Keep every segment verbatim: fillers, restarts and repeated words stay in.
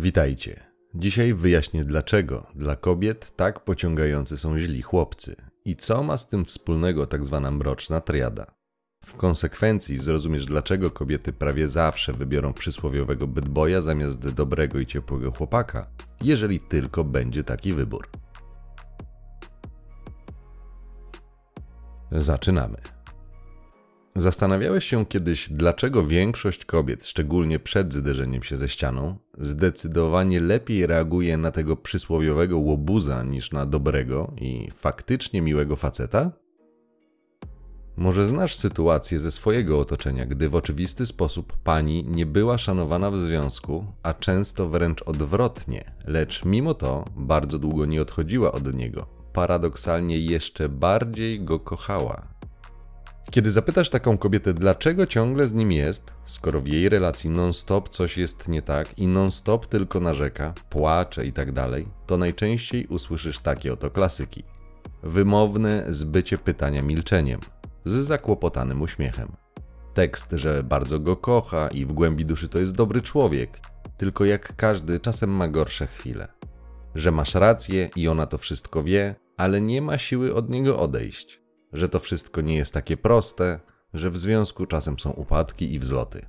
Witajcie. Dzisiaj wyjaśnię, dlaczego dla kobiet tak pociągający są źli chłopcy i co ma z tym wspólnego tak zwana mroczna triada. W konsekwencji zrozumiesz, dlaczego kobiety prawie zawsze wybiorą przysłowiowego bad boya zamiast dobrego i ciepłego chłopaka, jeżeli tylko będzie taki wybór. Zaczynamy. Zastanawiałeś się kiedyś, dlaczego większość kobiet, szczególnie przed zderzeniem się ze ścianą, zdecydowanie lepiej reaguje na tego przysłowiowego łobuza niż na dobrego i faktycznie miłego faceta? Może znasz sytuację ze swojego otoczenia, gdy w oczywisty sposób pani nie była szanowana w związku, a często wręcz odwrotnie, lecz mimo to bardzo długo nie odchodziła od niego, paradoksalnie jeszcze bardziej go kochała. Kiedy zapytasz taką kobietę, dlaczego ciągle z nim jest, skoro w jej relacji non-stop coś jest nie tak i non-stop tylko narzeka, płacze itd., to najczęściej usłyszysz takie oto klasyki. Wymowne zbycie pytania milczeniem, z zakłopotanym uśmiechem. Tekst, że bardzo go kocha i w głębi duszy to jest dobry człowiek, tylko jak każdy czasem ma gorsze chwile. Że masz rację i ona to wszystko wie, ale nie ma siły od niego odejść. Że to wszystko nie jest takie proste, że w związku czasem są upadki i wzloty.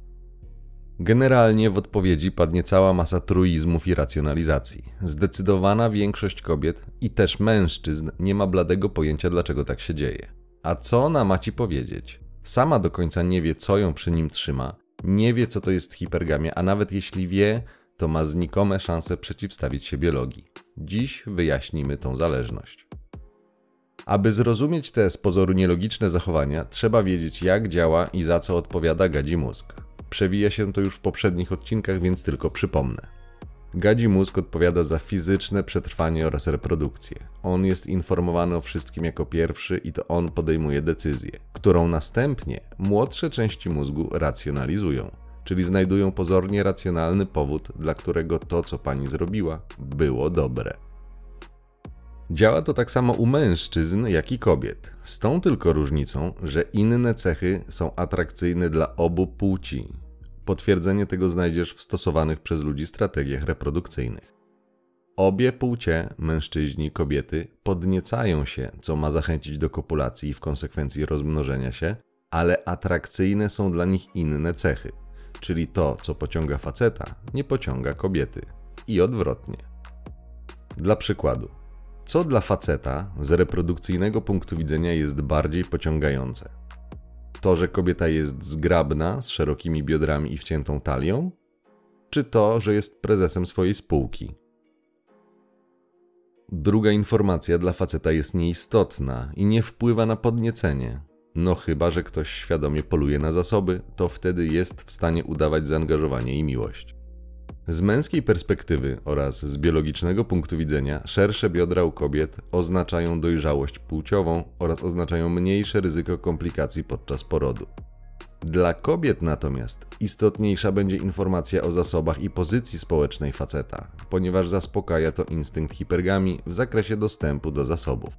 Generalnie w odpowiedzi padnie cała masa truizmów i racjonalizacji. Zdecydowana większość kobiet i też mężczyzn nie ma bladego pojęcia, dlaczego tak się dzieje. A co ona ma ci powiedzieć? Sama do końca nie wie, co ją przy nim trzyma, nie wie, co to jest hipergamia, a nawet jeśli wie, to ma znikome szanse przeciwstawić się biologii. Dziś wyjaśnimy tą zależność. Aby zrozumieć te z pozoru nielogiczne zachowania, trzeba wiedzieć, jak działa i za co odpowiada gadzi mózg. Przewija się to już w poprzednich odcinkach, więc tylko przypomnę. Gadzi mózg odpowiada za fizyczne przetrwanie oraz reprodukcję. On jest informowany o wszystkim jako pierwszy i to on podejmuje decyzję, którą następnie młodsze części mózgu racjonalizują, czyli znajdują pozornie racjonalny powód, dla którego to, co pani zrobiła, było dobre. Działa to tak samo u mężczyzn, jak i kobiet, z tą tylko różnicą, że inne cechy są atrakcyjne dla obu płci. Potwierdzenie tego znajdziesz w stosowanych przez ludzi strategiach reprodukcyjnych. Obie płcie, mężczyźni i kobiety, podniecają się, co ma zachęcić do kopulacji i w konsekwencji rozmnożenia się, ale atrakcyjne są dla nich inne cechy, czyli to, co pociąga faceta, nie pociąga kobiety. I odwrotnie. Dla przykładu. Co dla faceta z reprodukcyjnego punktu widzenia jest bardziej pociągające? To, że kobieta jest zgrabna, z szerokimi biodrami i wciętą talią? Czy to, że jest prezesem swojej spółki? Druga informacja dla faceta jest nieistotna i nie wpływa na podniecenie. No chyba, że ktoś świadomie poluje na zasoby, to wtedy jest w stanie udawać zaangażowanie i miłość. Z męskiej perspektywy oraz z biologicznego punktu widzenia szersze biodra u kobiet oznaczają dojrzałość płciową oraz oznaczają mniejsze ryzyko komplikacji podczas porodu. Dla kobiet natomiast istotniejsza będzie informacja o zasobach i pozycji społecznej faceta, ponieważ zaspokaja to instynkt hipergamii w zakresie dostępu do zasobów.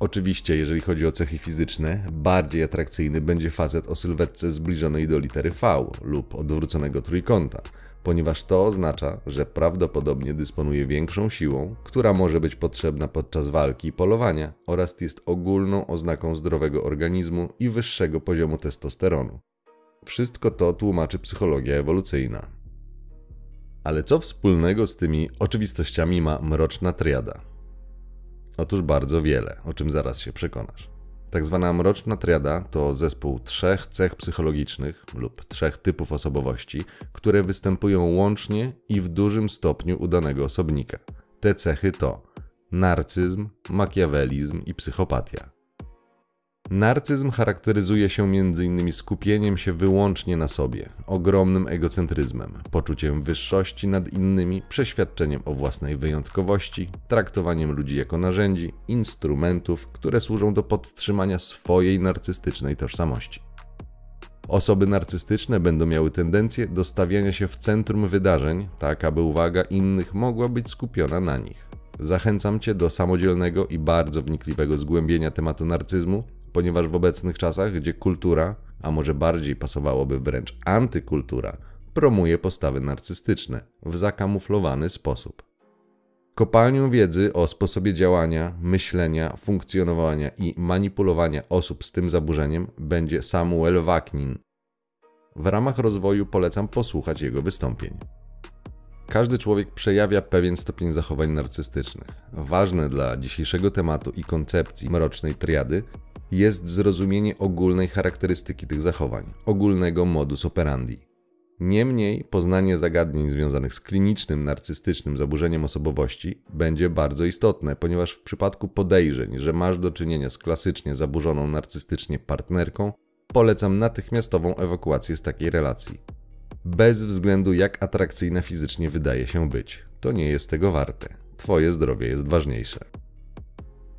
Oczywiście, jeżeli chodzi o cechy fizyczne, bardziej atrakcyjny będzie facet o sylwetce zbliżonej do litery V lub odwróconego trójkąta, ponieważ to oznacza, że prawdopodobnie dysponuje większą siłą, która może być potrzebna podczas walki i polowania oraz jest ogólną oznaką zdrowego organizmu i wyższego poziomu testosteronu. Wszystko to tłumaczy psychologia ewolucyjna. Ale co wspólnego z tymi oczywistościami ma mroczna triada? Otóż bardzo wiele, o czym zaraz się przekonasz. Tak zwana mroczna triada to zespół trzech cech psychologicznych lub trzech typów osobowości, które występują łącznie i w dużym stopniu u danego osobnika. Te cechy to narcyzm, makiawelizm i psychopatia. Narcyzm charakteryzuje się między innymi skupieniem się wyłącznie na sobie, ogromnym egocentryzmem, poczuciem wyższości nad innymi, przeświadczeniem o własnej wyjątkowości, traktowaniem ludzi jako narzędzi, instrumentów, które służą do podtrzymania swojej narcystycznej tożsamości. Osoby narcystyczne będą miały tendencję do stawiania się w centrum wydarzeń, tak aby uwaga innych mogła być skupiona na nich. Zachęcam Cię do samodzielnego i bardzo wnikliwego zgłębienia tematu narcyzmu, ponieważ w obecnych czasach, gdzie kultura, a może bardziej pasowałoby wręcz antykultura, promuje postawy narcystyczne w zakamuflowany sposób. Kopalnią wiedzy o sposobie działania, myślenia, funkcjonowania i manipulowania osób z tym zaburzeniem będzie Samuel Vaknin. W ramach rozwoju polecam posłuchać jego wystąpień. Każdy człowiek przejawia pewien stopień zachowań narcystycznych. Ważne dla dzisiejszego tematu i koncepcji mrocznej triady jest zrozumienie ogólnej charakterystyki tych zachowań, ogólnego modus operandi. Niemniej poznanie zagadnień związanych z klinicznym narcystycznym zaburzeniem osobowości będzie bardzo istotne, ponieważ w przypadku podejrzeń, że masz do czynienia z klasycznie zaburzoną narcystycznie partnerką, polecam natychmiastową ewakuację z takiej relacji. Bez względu jak atrakcyjna fizycznie wydaje się być, to nie jest tego warte. Twoje zdrowie jest ważniejsze.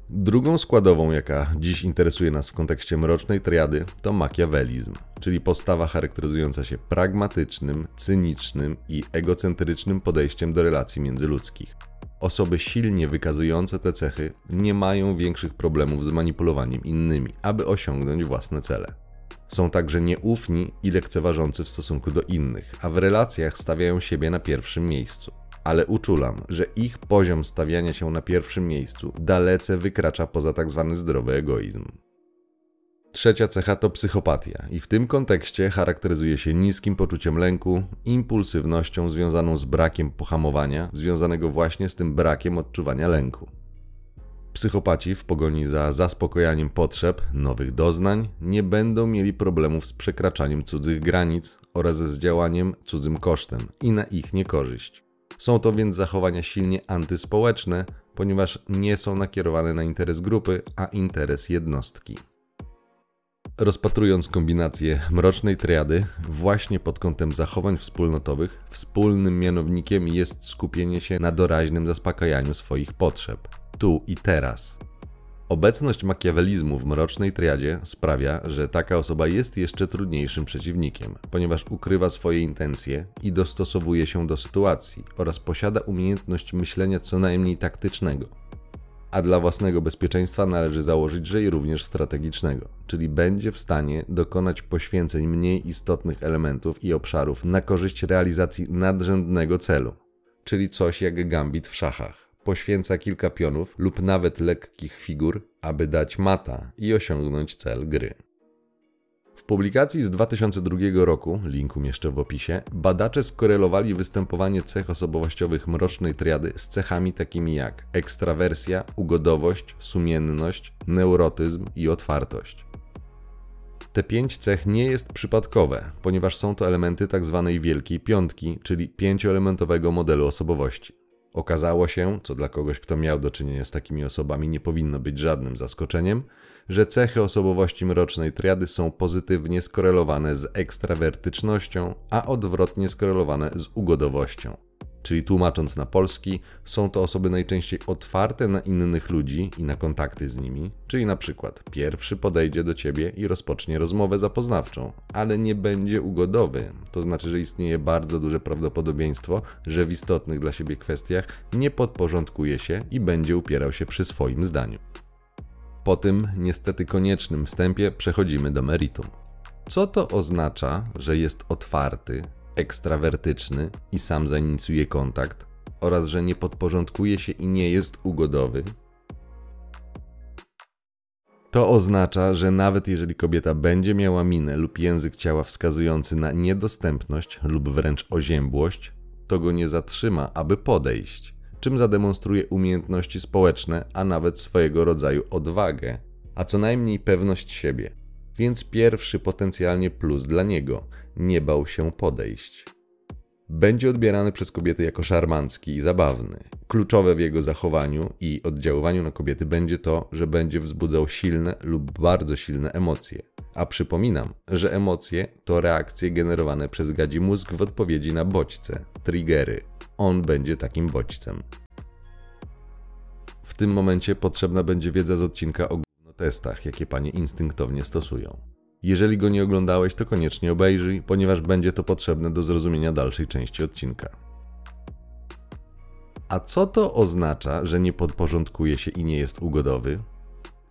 Drugą składową, jaka dziś interesuje nas w kontekście mrocznej triady, to makiawelizm, czyli postawa charakteryzująca się pragmatycznym, cynicznym i egocentrycznym podejściem do relacji międzyludzkich. Osoby silnie wykazujące te cechy nie mają większych problemów z manipulowaniem innymi, aby osiągnąć własne cele. Są także nieufni i lekceważący w stosunku do innych, a w relacjach stawiają siebie na pierwszym miejscu. Ale uczulam, że ich poziom stawiania się na pierwszym miejscu dalece wykracza poza tzw. zdrowy egoizm. Trzecia cecha to psychopatia i w tym kontekście charakteryzuje się niskim poczuciem lęku, impulsywnością związaną z brakiem pohamowania, związanego właśnie z tym brakiem odczuwania lęku. Psychopaci w pogoni za zaspokojaniem potrzeb, nowych doznań nie będą mieli problemów z przekraczaniem cudzych granic oraz z działaniem cudzym kosztem i na ich niekorzyść. Są to więc zachowania silnie antyspołeczne, ponieważ nie są nakierowane na interes grupy, a interes jednostki. Rozpatrując kombinację mrocznej triady właśnie pod kątem zachowań wspólnotowych, wspólnym mianownikiem jest skupienie się na doraźnym zaspokajaniu swoich potrzeb, tu i teraz. Obecność makiawelizmu w mrocznej triadzie sprawia, że taka osoba jest jeszcze trudniejszym przeciwnikiem, ponieważ ukrywa swoje intencje i dostosowuje się do sytuacji oraz posiada umiejętność myślenia co najmniej taktycznego, a dla własnego bezpieczeństwa należy założyć, że i również strategicznego, czyli będzie w stanie dokonać poświęceń mniej istotnych elementów i obszarów na korzyść realizacji nadrzędnego celu, czyli coś jak gambit w szachach. Poświęca kilka pionów lub nawet lekkich figur, aby dać mata i osiągnąć cel gry. W publikacji z dwa tysiące drugiego roku, link umieszczę w opisie, badacze skorelowali występowanie cech osobowościowych mrocznej triady z cechami takimi jak ekstrawersja, ugodowość, sumienność, neurotyzm i otwartość. Te pięć cech nie jest przypadkowe, ponieważ są to elementy tzw. wielkiej piątki, czyli pięcioelementowego modelu osobowości. Okazało się, co dla kogoś, kto miał do czynienia z takimi osobami, nie powinno być żadnym zaskoczeniem, że cechy osobowości mrocznej triady są pozytywnie skorelowane z ekstrawertycznością, a odwrotnie skorelowane z ugodowością. Czyli tłumacząc na polski, są to osoby najczęściej otwarte na innych ludzi i na kontakty z nimi, czyli na przykład pierwszy podejdzie do ciebie i rozpocznie rozmowę zapoznawczą, ale nie będzie ugodowy. To znaczy, że istnieje bardzo duże prawdopodobieństwo, że w istotnych dla siebie kwestiach nie podporządkuje się i będzie upierał się przy swoim zdaniu. Po tym niestety koniecznym wstępie przechodzimy do meritum. Co to oznacza, że jest otwarty, ekstrawertyczny i sam zainicjuje kontakt oraz że nie podporządkuje się i nie jest ugodowy? To oznacza, że nawet jeżeli kobieta będzie miała minę lub język ciała wskazujący na niedostępność lub wręcz oziębłość, to go nie zatrzyma, aby podejść, czym zademonstruje umiejętności społeczne, a nawet swojego rodzaju odwagę, a co najmniej pewność siebie. Więc pierwszy potencjalnie plus dla niego – nie bał się podejść. Będzie odbierany przez kobiety jako szarmancki i zabawny. Kluczowe w jego zachowaniu i oddziaływaniu na kobiety będzie to, że będzie wzbudzał silne lub bardzo silne emocje. A przypominam, że emocje to reakcje generowane przez gadzi mózg w odpowiedzi na bodźce, triggery. On będzie takim bodźcem. W tym momencie potrzebna będzie wiedza z odcinka o testach, jakie panie instynktownie stosują. Jeżeli go nie oglądałeś, to koniecznie obejrzyj, ponieważ będzie to potrzebne do zrozumienia dalszej części odcinka. A co to oznacza, że nie podporządkuje się i nie jest ugodowy?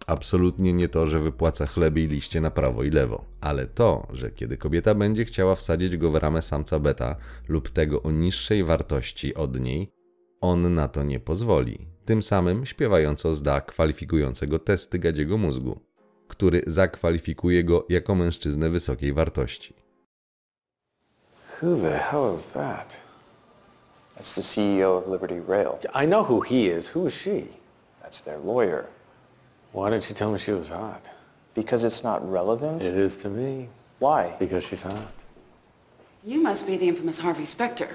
Absolutnie nie to, że wypłaca chleby i liście na prawo i lewo, ale to, że kiedy kobieta będzie chciała wsadzić go w ramę samca beta lub tego o niższej wartości od niej, on na to nie pozwoli. Tym samym śpiewająco zda kwalifikującego testy gadziego mózgu, który zakwalifikuje go jako mężczyznę wysokiej wartości. Who the hell is that? That's the C E O of Liberty Rail. I know who he is. Who is she? That's their lawyer. Why did she tell me she was hot? Because it's not relevant? It is to me. Why? Because she's hot. You must be the infamous Harvey Specter.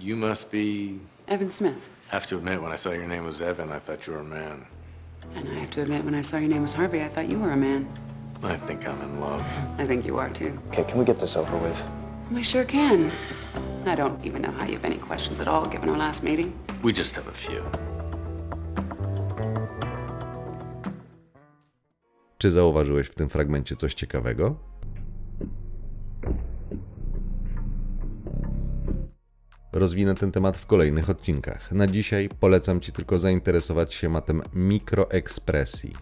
You must be... Evan Smith. I have to admit, when I saw your name was Evan, I thought you were a man. And I have to admit, when I saw your name was Harvey, I thought you were a man. I think I'm in love. I think you are, too. Okay, can we get this over with? We sure can. I don't even know how you have any questions at all, given our last meeting. We just have a few. Czy zauważyłeś w tym fragmencie coś ciekawego? Rozwinę ten temat w kolejnych odcinkach. Na dzisiaj polecam Ci tylko zainteresować się tematem mikroekspresji.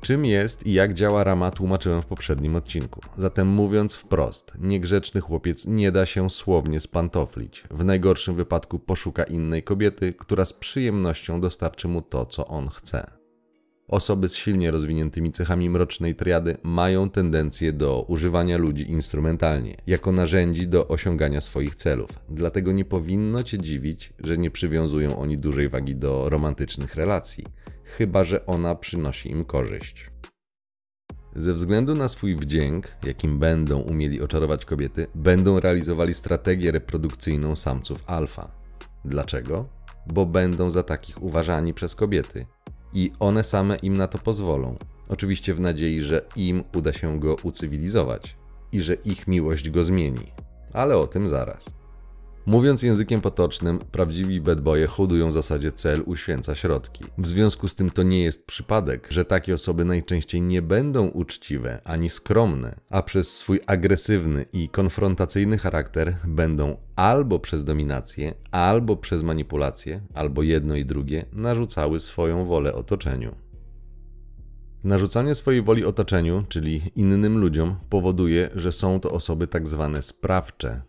Czym jest i jak działa rama, tłumaczyłem w poprzednim odcinku. Zatem mówiąc wprost, niegrzeczny chłopiec nie da się słownie spantoflić. W najgorszym wypadku poszuka innej kobiety, która z przyjemnością dostarczy mu to, co on chce. Osoby z silnie rozwiniętymi cechami mrocznej triady mają tendencję do używania ludzi instrumentalnie, jako narzędzi do osiągania swoich celów. Dlatego nie powinno Cię dziwić, że nie przywiązują oni dużej wagi do romantycznych relacji, chyba że ona przynosi im korzyść. Ze względu na swój wdzięk, jakim będą umieli oczarować kobiety, będą realizowali strategię reprodukcyjną samców alfa. Dlaczego? Bo będą za takich uważani przez kobiety. I one same im na to pozwolą. Oczywiście w nadziei, że im uda się go ucywilizować i że ich miłość go zmieni. Ale o tym zaraz. Mówiąc językiem potocznym, prawdziwi bad boye hodują w zasadzie cel, uświęca środki. W związku z tym to nie jest przypadek, że takie osoby najczęściej nie będą uczciwe ani skromne, a przez swój agresywny i konfrontacyjny charakter będą albo przez dominację, albo przez manipulację, albo jedno i drugie narzucały swoją wolę otoczeniu. Narzucanie swojej woli otoczeniu, czyli innym ludziom, powoduje, że są to osoby tak zwane sprawcze,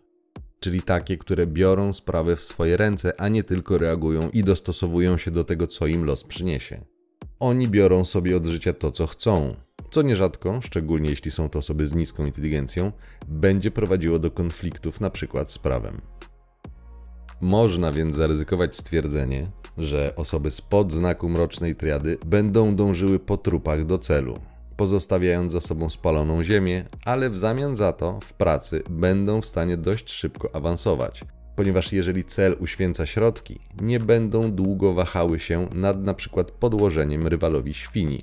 czyli takie, które biorą sprawy w swoje ręce, a nie tylko reagują i dostosowują się do tego, co im los przyniesie. Oni biorą sobie od życia to, co chcą, co nierzadko, szczególnie jeśli są to osoby z niską inteligencją, będzie prowadziło do konfliktów, na przykład z prawem. Można więc zaryzykować stwierdzenie, że osoby spod znaku mrocznej triady będą dążyły po trupach do celu, pozostawiając za sobą spaloną ziemię, ale w zamian za to w pracy będą w stanie dość szybko awansować, ponieważ jeżeli cel uświęca środki, nie będą długo wahały się nad np. podłożeniem rywalowi świni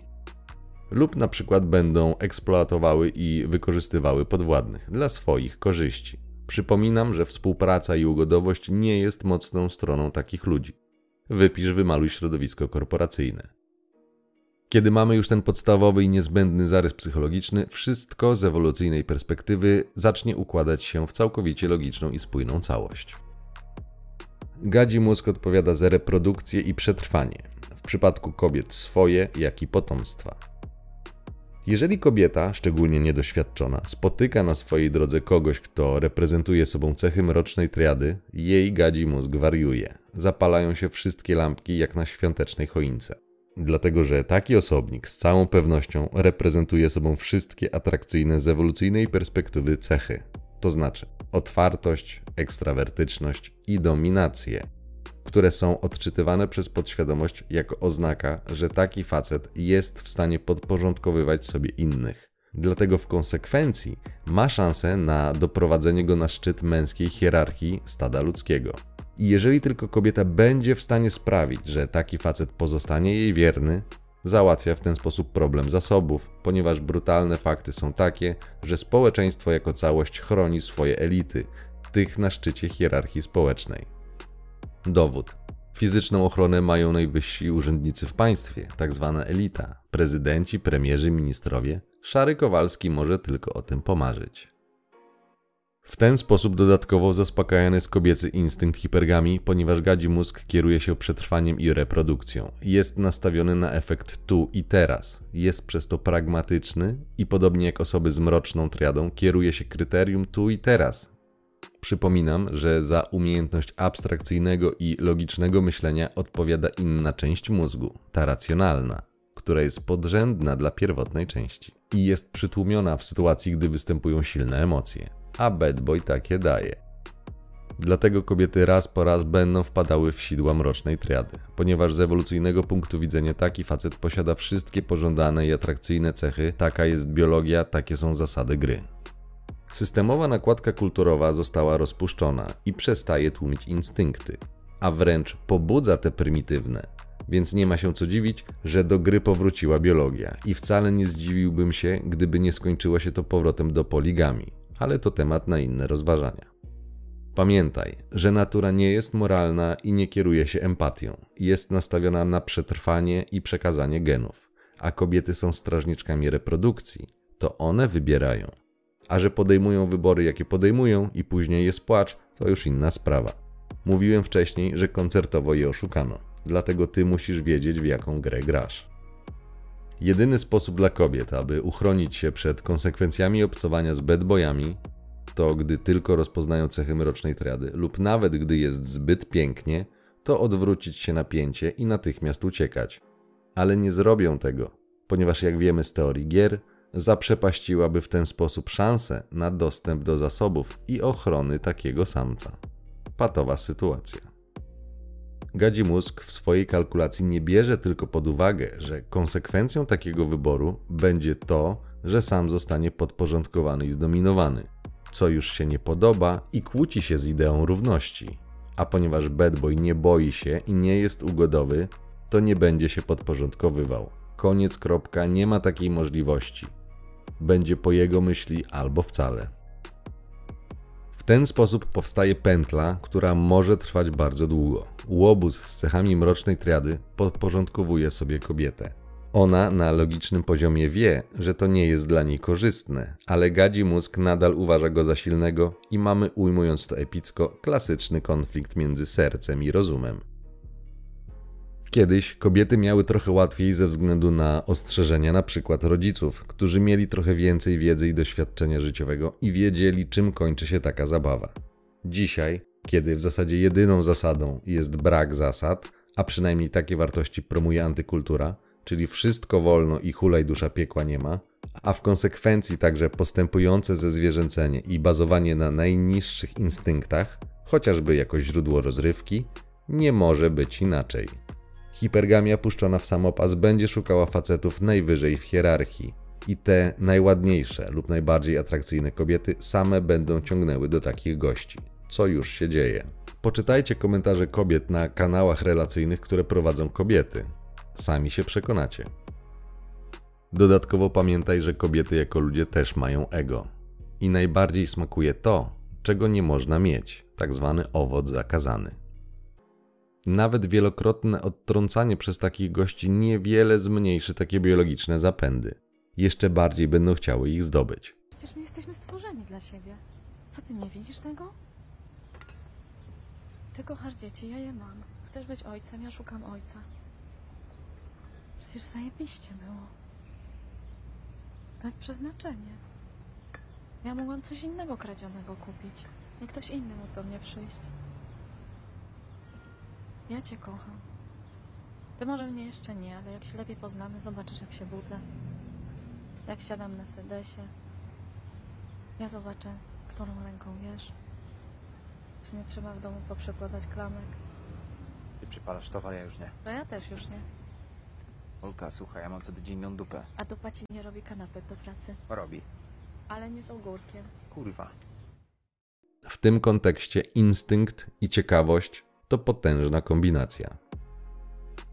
lub np. będą eksploatowały i wykorzystywały podwładnych dla swoich korzyści. Przypominam, że współpraca i ugodowość nie jest mocną stroną takich ludzi. Wypisz, wymaluj środowisko korporacyjne. Kiedy mamy już ten podstawowy i niezbędny zarys psychologiczny, wszystko z ewolucyjnej perspektywy zacznie układać się w całkowicie logiczną i spójną całość. Gadzi mózg odpowiada za reprodukcję i przetrwanie, w przypadku kobiet swoje, jak i potomstwa. Jeżeli kobieta, szczególnie niedoświadczona, spotyka na swojej drodze kogoś, kto reprezentuje sobą cechy mrocznej triady, jej gadzi mózg wariuje. Zapalają się wszystkie lampki jak na świątecznej choince. Dlatego, że taki osobnik z całą pewnością reprezentuje sobą wszystkie atrakcyjne z ewolucyjnej perspektywy cechy, to znaczy otwartość, ekstrawertyczność i dominację, które są odczytywane przez podświadomość jako oznaka, że taki facet jest w stanie podporządkowywać sobie innych. Dlatego w konsekwencji ma szansę na doprowadzenie go na szczyt męskiej hierarchii stada ludzkiego. I jeżeli tylko kobieta będzie w stanie sprawić, że taki facet pozostanie jej wierny, załatwia w ten sposób problem zasobów, ponieważ brutalne fakty są takie, że społeczeństwo jako całość chroni swoje elity, tych na szczycie hierarchii społecznej. Dowód. Fizyczną ochronę mają najwyżsi urzędnicy w państwie, tak zwana elita, prezydenci, premierzy, ministrowie. Szary Kowalski może tylko o tym pomarzyć. ten sposób dodatkowo zaspokajany jest kobiecy instynkt hipergami, ponieważ gadzi mózg kieruje się przetrwaniem i reprodukcją. Jest nastawiony na efekt tu i teraz. Jest przez to pragmatyczny i podobnie jak osoby z mroczną triadą kieruje się kryterium tu i teraz. Przypominam, że za umiejętność abstrakcyjnego i logicznego myślenia odpowiada inna część mózgu, ta racjonalna, która jest podrzędna dla pierwotnej części i jest przytłumiona w sytuacji, gdy występują silne emocje. A bad boy takie daje. Dlatego kobiety raz po raz będą wpadały w sidła mrocznej triady, ponieważ z ewolucyjnego punktu widzenia taki facet posiada wszystkie pożądane i atrakcyjne cechy, taka jest biologia, takie są zasady gry. Systemowa nakładka kulturowa została rozpuszczona i przestaje tłumić instynkty, a wręcz pobudza te prymitywne. Więc nie ma się co dziwić, że do gry powróciła biologia i wcale nie zdziwiłbym się, gdyby nie skończyło się to powrotem do poligami, ale to temat na inne rozważania. Pamiętaj, że natura nie jest moralna i nie kieruje się empatią, jest nastawiona na przetrwanie i przekazanie genów, a kobiety są strażniczkami reprodukcji, to one wybierają. A że podejmują wybory, jakie podejmują i później jest płacz, to już inna sprawa. Mówiłem wcześniej, że koncertowo je oszukano, dlatego ty musisz wiedzieć, w jaką grę grasz. Jedyny sposób dla kobiet, aby uchronić się przed konsekwencjami obcowania z bad boyami, to gdy tylko rozpoznają cechy mrocznej triady lub nawet gdy jest zbyt pięknie, to odwrócić się na pięcie i natychmiast uciekać. Ale nie zrobią tego, ponieważ jak wiemy z teorii gier, zaprzepaściłaby w ten sposób szansę na dostęp do zasobów i ochrony takiego samca. Patowa sytuacja. Gadzi mózg w swojej kalkulacji nie bierze tylko pod uwagę, że konsekwencją takiego wyboru będzie to, że sam zostanie podporządkowany i zdominowany, co już się nie podoba i kłóci się z ideą równości. A ponieważ bad boy nie boi się i nie jest ugodowy, to nie będzie się podporządkowywał. Koniec, kropka, nie ma takiej możliwości. Będzie po jego myśli albo wcale. W ten sposób powstaje pętla, która może trwać bardzo długo. Łobuz z cechami mrocznej triady podporządkowuje sobie kobietę. Ona na logicznym poziomie wie, że to nie jest dla niej korzystne, ale gadzi mózg nadal uważa go za silnego i mamy, ujmując to epicko, klasyczny konflikt między sercem i rozumem. Kiedyś kobiety miały trochę łatwiej ze względu na ostrzeżenia na przykład rodziców, którzy mieli trochę więcej wiedzy i doświadczenia życiowego i wiedzieli, czym kończy się taka zabawa. Dzisiaj, kiedy w zasadzie jedyną zasadą jest brak zasad, a przynajmniej takie wartości promuje antykultura, czyli wszystko wolno i hulaj dusza piekła nie ma, a w konsekwencji także postępujące zezwierzęcenie i bazowanie na najniższych instynktach, chociażby jako źródło rozrywki, nie może być inaczej. Hipergamia puszczona w samopas będzie szukała facetów najwyżej w hierarchii i te najładniejsze lub najbardziej atrakcyjne kobiety same będą ciągnęły do takich gości, co już się dzieje. Poczytajcie komentarze kobiet na kanałach relacyjnych, które prowadzą kobiety. Sami się przekonacie. Dodatkowo pamiętaj, że kobiety jako ludzie też mają ego. I najbardziej smakuje to, czego nie można mieć, tak zwany owoc zakazany. Nawet wielokrotne odtrącanie przez takich gości niewiele zmniejszy takie biologiczne zapędy. Jeszcze bardziej będą chciały ich zdobyć. Przecież my jesteśmy stworzeni dla siebie. Co ty nie widzisz tego? Ty kochasz dzieci, ja je mam. Chcesz być ojcem, ja szukam ojca. Przecież zajebiście było. To jest przeznaczenie. Ja mogłam coś innego kradzionego kupić. I ktoś inny mógł do mnie przyjść. Ja cię kocham. Ty może mnie jeszcze nie, ale jak się lepiej poznamy, zobaczysz, jak się budzę. Jak siadam na sedesie. Ja zobaczę, którą ręką jesz. Czy nie trzeba w domu poprzekładać klamek. Ty przypalasz towar, ja już nie. No ja też już nie. Olka, słuchaj, ja mam codzienną dupę. A dupa ci nie robi kanapy do pracy? Robi. Ale nie z ogórkiem. Kurwa. W tym kontekście instynkt i ciekawość to potężna kombinacja.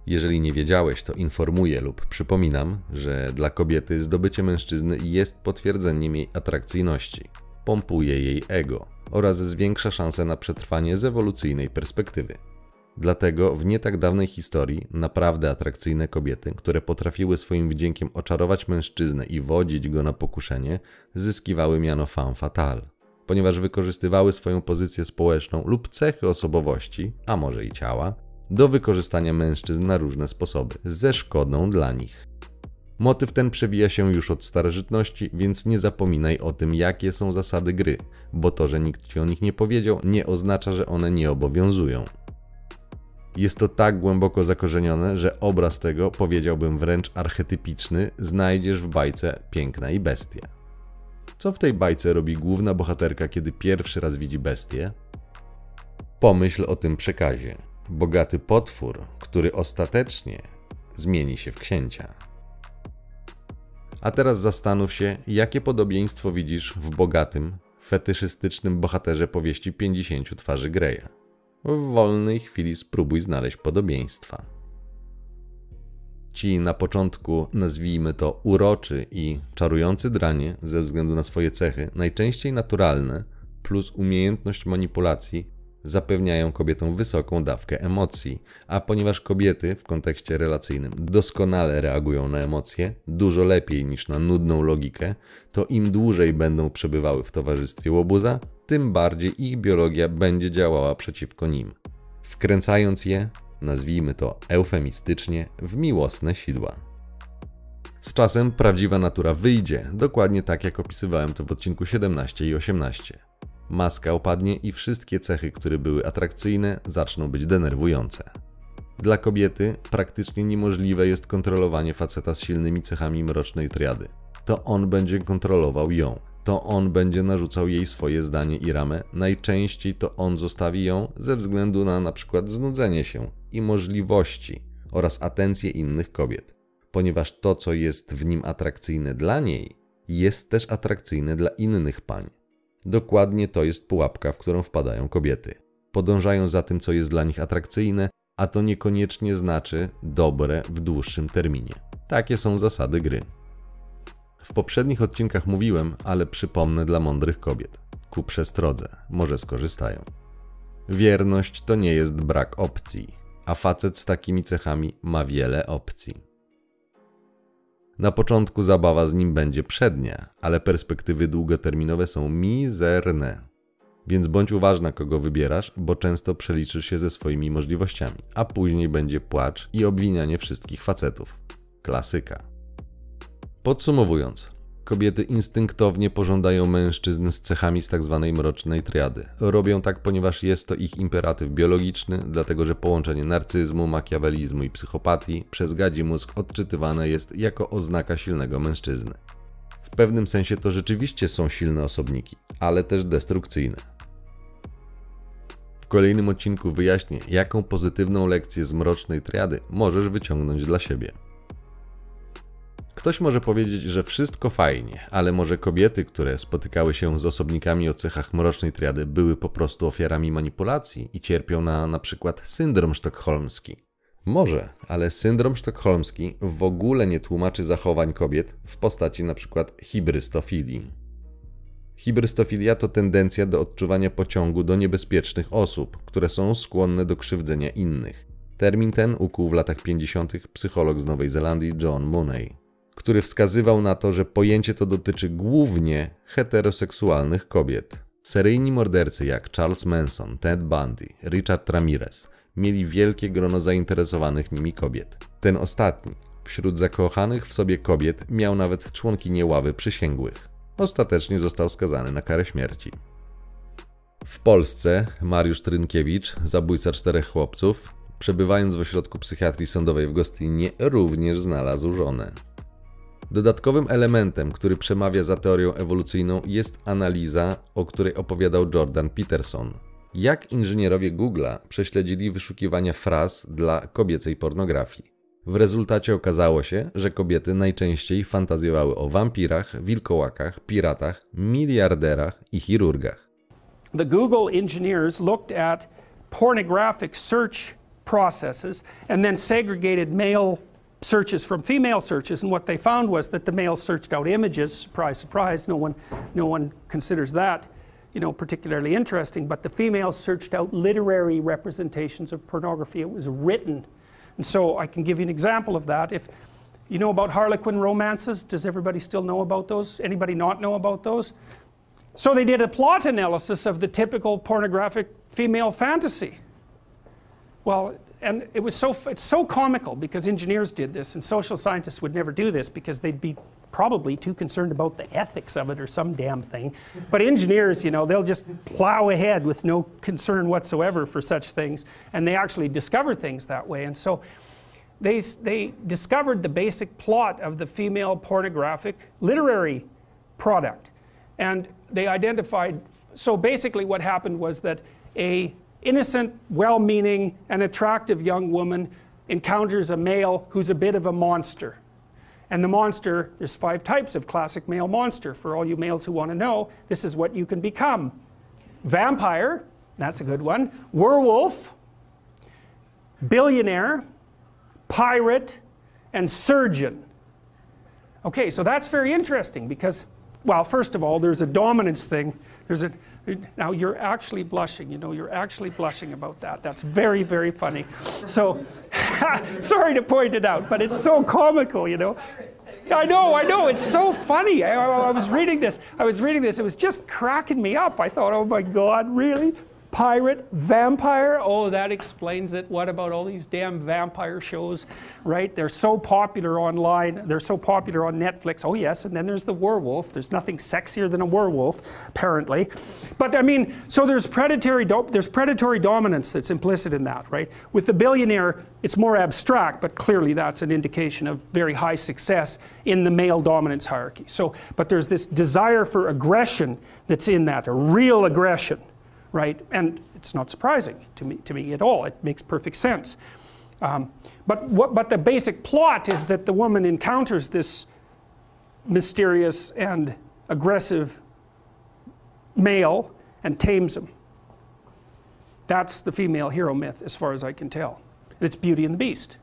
Jeżeli nie wiedziałeś, to informuję lub przypominam, że dla kobiety zdobycie mężczyzny jest potwierdzeniem jej atrakcyjności, pompuje jej ego oraz zwiększa szanse na przetrwanie z ewolucyjnej perspektywy. Dlatego w nie tak dawnej historii naprawdę atrakcyjne kobiety, które potrafiły swoim wdziękiem oczarować mężczyznę i wodzić go na pokuszenie, zyskiwały miano femme fatale, ponieważ wykorzystywały swoją pozycję społeczną lub cechy osobowości, a może i ciała, do wykorzystania mężczyzn na różne sposoby, ze szkodą dla nich. Motyw ten przewija się już od starożytności, więc nie zapominaj o tym, jakie są zasady gry, bo to, że nikt ci o nich nie powiedział, nie oznacza, że one nie obowiązują. Jest to tak głęboko zakorzenione, że obraz tego, powiedziałbym wręcz archetypiczny, znajdziesz w bajce Piękna i Bestia. Co w tej bajce robi główna bohaterka, kiedy pierwszy raz widzi bestię? Pomyśl o tym przekazie. Bogaty potwór, który ostatecznie zmieni się w księcia. A teraz zastanów się, jakie podobieństwo widzisz w bogatym, fetyszystycznym bohaterze powieści pięćdziesięciu twarzy Greya. W wolnej chwili spróbuj znaleźć podobieństwa. Ci na początku, nazwijmy to, uroczy i czarujący dranie, ze względu na swoje cechy, najczęściej naturalne, plus umiejętność manipulacji, zapewniają kobietom wysoką dawkę emocji, a ponieważ kobiety w kontekście relacyjnym doskonale reagują na emocje, dużo lepiej niż na nudną logikę, to im dłużej będą przebywały w towarzystwie łobuza, tym bardziej ich biologia będzie działała przeciwko nim, wkręcając je, nazwijmy to eufemistycznie, w miłosne sidła. Z czasem prawdziwa natura wyjdzie, dokładnie tak jak opisywałem to w odcinku siedemnaście i osiemnaście. Maska opadnie i wszystkie cechy, które były atrakcyjne, zaczną być denerwujące. Dla kobiety praktycznie niemożliwe jest kontrolowanie faceta z silnymi cechami mrocznej triady. To on będzie kontrolował ją, to on będzie narzucał jej swoje zdanie i ramę, najczęściej to on zostawi ją ze względu na np. znudzenie się i możliwości oraz atencję innych kobiet, ponieważ to, co jest w nim atrakcyjne dla niej, jest też atrakcyjne dla innych pań. Dokładnie to jest pułapka, w którą wpadają kobiety. Podążają za tym, co jest dla nich atrakcyjne, a to niekoniecznie znaczy dobre w dłuższym terminie. Takie są zasady gry. W poprzednich odcinkach mówiłem, ale przypomnę dla mądrych kobiet. Ku przestrodze, może skorzystają. Wierność to nie jest brak opcji, a facet z takimi cechami ma wiele opcji. Na początku zabawa z nim będzie przednia, ale perspektywy długoterminowe są mizerne. Więc bądź uważna, kogo wybierasz, bo często przeliczysz się ze swoimi możliwościami, a później będzie płacz i obwinianie wszystkich facetów. Klasyka. Podsumowując, kobiety instynktownie pożądają mężczyzn z cechami z tzw. mrocznej triady. Robią tak, ponieważ jest to ich imperatyw biologiczny, dlatego że połączenie narcyzmu, makiawelizmu i psychopatii przez gadzi mózg odczytywane jest jako oznaka silnego mężczyzny. W pewnym sensie to rzeczywiście są silne osobniki, ale też destrukcyjne. W kolejnym odcinku wyjaśnię, jaką pozytywną lekcję z mrocznej triady możesz wyciągnąć dla siebie. Ktoś może powiedzieć, że wszystko fajnie, ale może kobiety, które spotykały się z osobnikami o cechach mrocznej triady, były po prostu ofiarami manipulacji i cierpią na np. syndrom sztokholmski. Może, ale syndrom sztokholmski w ogóle nie tłumaczy zachowań kobiet w postaci np. hibrystofilii. Hibrystofilia to tendencja do odczuwania pociągu do niebezpiecznych osób, które są skłonne do krzywdzenia innych. Termin ten ukuł w latach pięćdziesiątych psycholog z Nowej Zelandii John Money, który wskazywał na to, że pojęcie to dotyczy głównie heteroseksualnych kobiet. Seryjni mordercy jak Charles Manson, Ted Bundy, Richard Ramirez mieli wielkie grono zainteresowanych nimi kobiet. Ten ostatni, wśród zakochanych w sobie kobiet, miał nawet członkinię ławy przysięgłych. Ostatecznie został skazany na karę śmierci. W Polsce Mariusz Trynkiewicz, zabójca czterech chłopców, przebywając w ośrodku psychiatrii sądowej w Gostyninie, również znalazł żonę. Dodatkowym elementem, który przemawia za teorią ewolucyjną, jest analiza, o której opowiadał Jordan Peterson. Jak inżynierowie Google'a prześledzili wyszukiwania fraz dla kobiecej pornografii. W rezultacie okazało się, że kobiety najczęściej fantazjowały o wampirach, wilkołakach, piratach, miliarderach i chirurgach. The Google engineers looked at pornographic search processes and then segregated male searches from female searches, and what they found was that the males searched out images. Surprise, surprise. No one, no one considers that, you know, particularly interesting. But the females searched out literary representations of pornography. It was written, and so I can give you an example of that. If you know about Harlequin romances, does everybody still know about those? Anybody not know about those? So they did a plot analysis of the typical pornographic female fantasy. Well, and it was so, it's so comical because engineers did this and social scientists would never do this because they'd be probably too concerned about the ethics of it or some damn thing. But engineers, you know, they'll just plow ahead with no concern whatsoever for such things, and they actually discover things that way. And so they, they discovered the basic plot of the female pornographic literary product. And they identified, so basically what happened was that a innocent, well-meaning, and attractive young woman encounters a male who's a bit of a monster. And the monster, there's five types of classic male monster. For all you males who want to know, this is what you can become. Vampire, that's a good one. Werewolf, billionaire, pirate, and surgeon. Okay, so that's very interesting because, well, first of all, there's a dominance thing. There's a, now you're actually blushing, you know, you're actually blushing about that. That's very, very funny. So, sorry to point it out, but it's so comical, you know. I know, I know, it's so funny. I, I, I was reading this, I was reading this, it was just cracking me up. I thought, oh my God, really? Pirate, vampire, oh, that explains it. What about all these damn vampire shows, right? They're so popular online, they're so popular on Netflix. Oh yes, and then there's the werewolf. There's nothing sexier than a werewolf, apparently. But I mean, so there's predatory, do there's predatory dominance that's implicit in that, right? With the billionaire, it's more abstract, but clearly that's an indication of very high success in the male dominance hierarchy. So, but there's this desire for aggression that's in that, a real aggression. Right? And it's not surprising to me, to me at all. It makes perfect sense. Um, but, what, but the basic plot is that the woman encounters this mysterious and aggressive male and tames him. That's the female hero myth, as far as I can tell. It's Beauty and the Beast.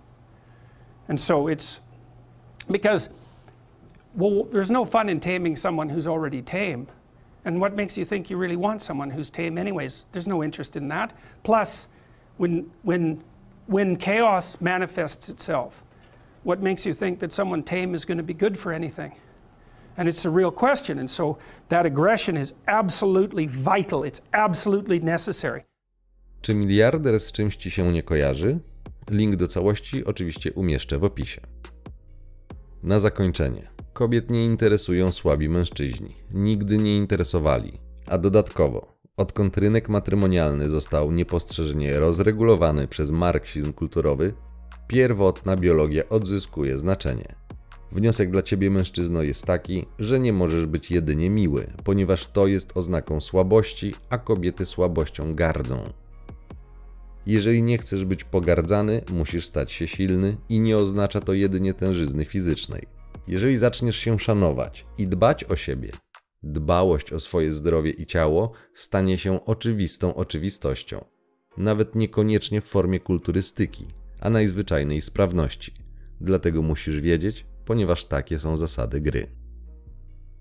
And so it's because, well, there's no fun in taming someone who's already tame. And what makes you think you really want someone who's tame anyways? There's no interest in that. Plus, when, when, when chaos manifests itself, what makes you think that someone tame is going to be good for anything? And it's a real question. And so that aggression is absolutely vital. It's absolutely necessary. Czy miliarder z czymś ci się nie kojarzy? Link do całości oczywiście umieszczę w opisie. Na zakończenie. Kobiet nie interesują słabi mężczyźni, nigdy nie interesowali, a dodatkowo, odkąd rynek matrymonialny został niepostrzeżenie rozregulowany przez marksizm kulturowy, pierwotna biologia odzyskuje znaczenie. Wniosek dla ciebie, mężczyzno, jest taki, że nie możesz być jedynie miły, ponieważ to jest oznaką słabości, a kobiety słabością gardzą. Jeżeli nie chcesz być pogardzany, musisz stać się silny i nie oznacza to jedynie tężyzny fizycznej. Jeżeli zaczniesz się szanować i dbać o siebie, dbałość o swoje zdrowie i ciało stanie się oczywistą oczywistością, nawet niekoniecznie w formie kulturystyki, a najzwyczajnej sprawności. Dlatego musisz wiedzieć, ponieważ takie są zasady gry.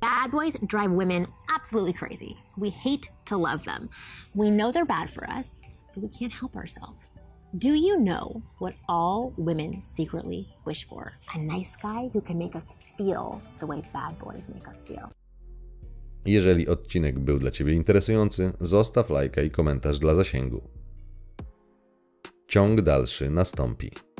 Bad boys drive women absolutely crazy. We hate to love them. We know they're bad for us, but we can't help ourselves. Do you know what all women secretly wish for? A nice guy who can make us feel the way bad boys make us feel. Jeżeli odcinek był dla ciebie interesujący, zostaw lajka i komentarz dla zasięgu. Ciąg dalszy nastąpi.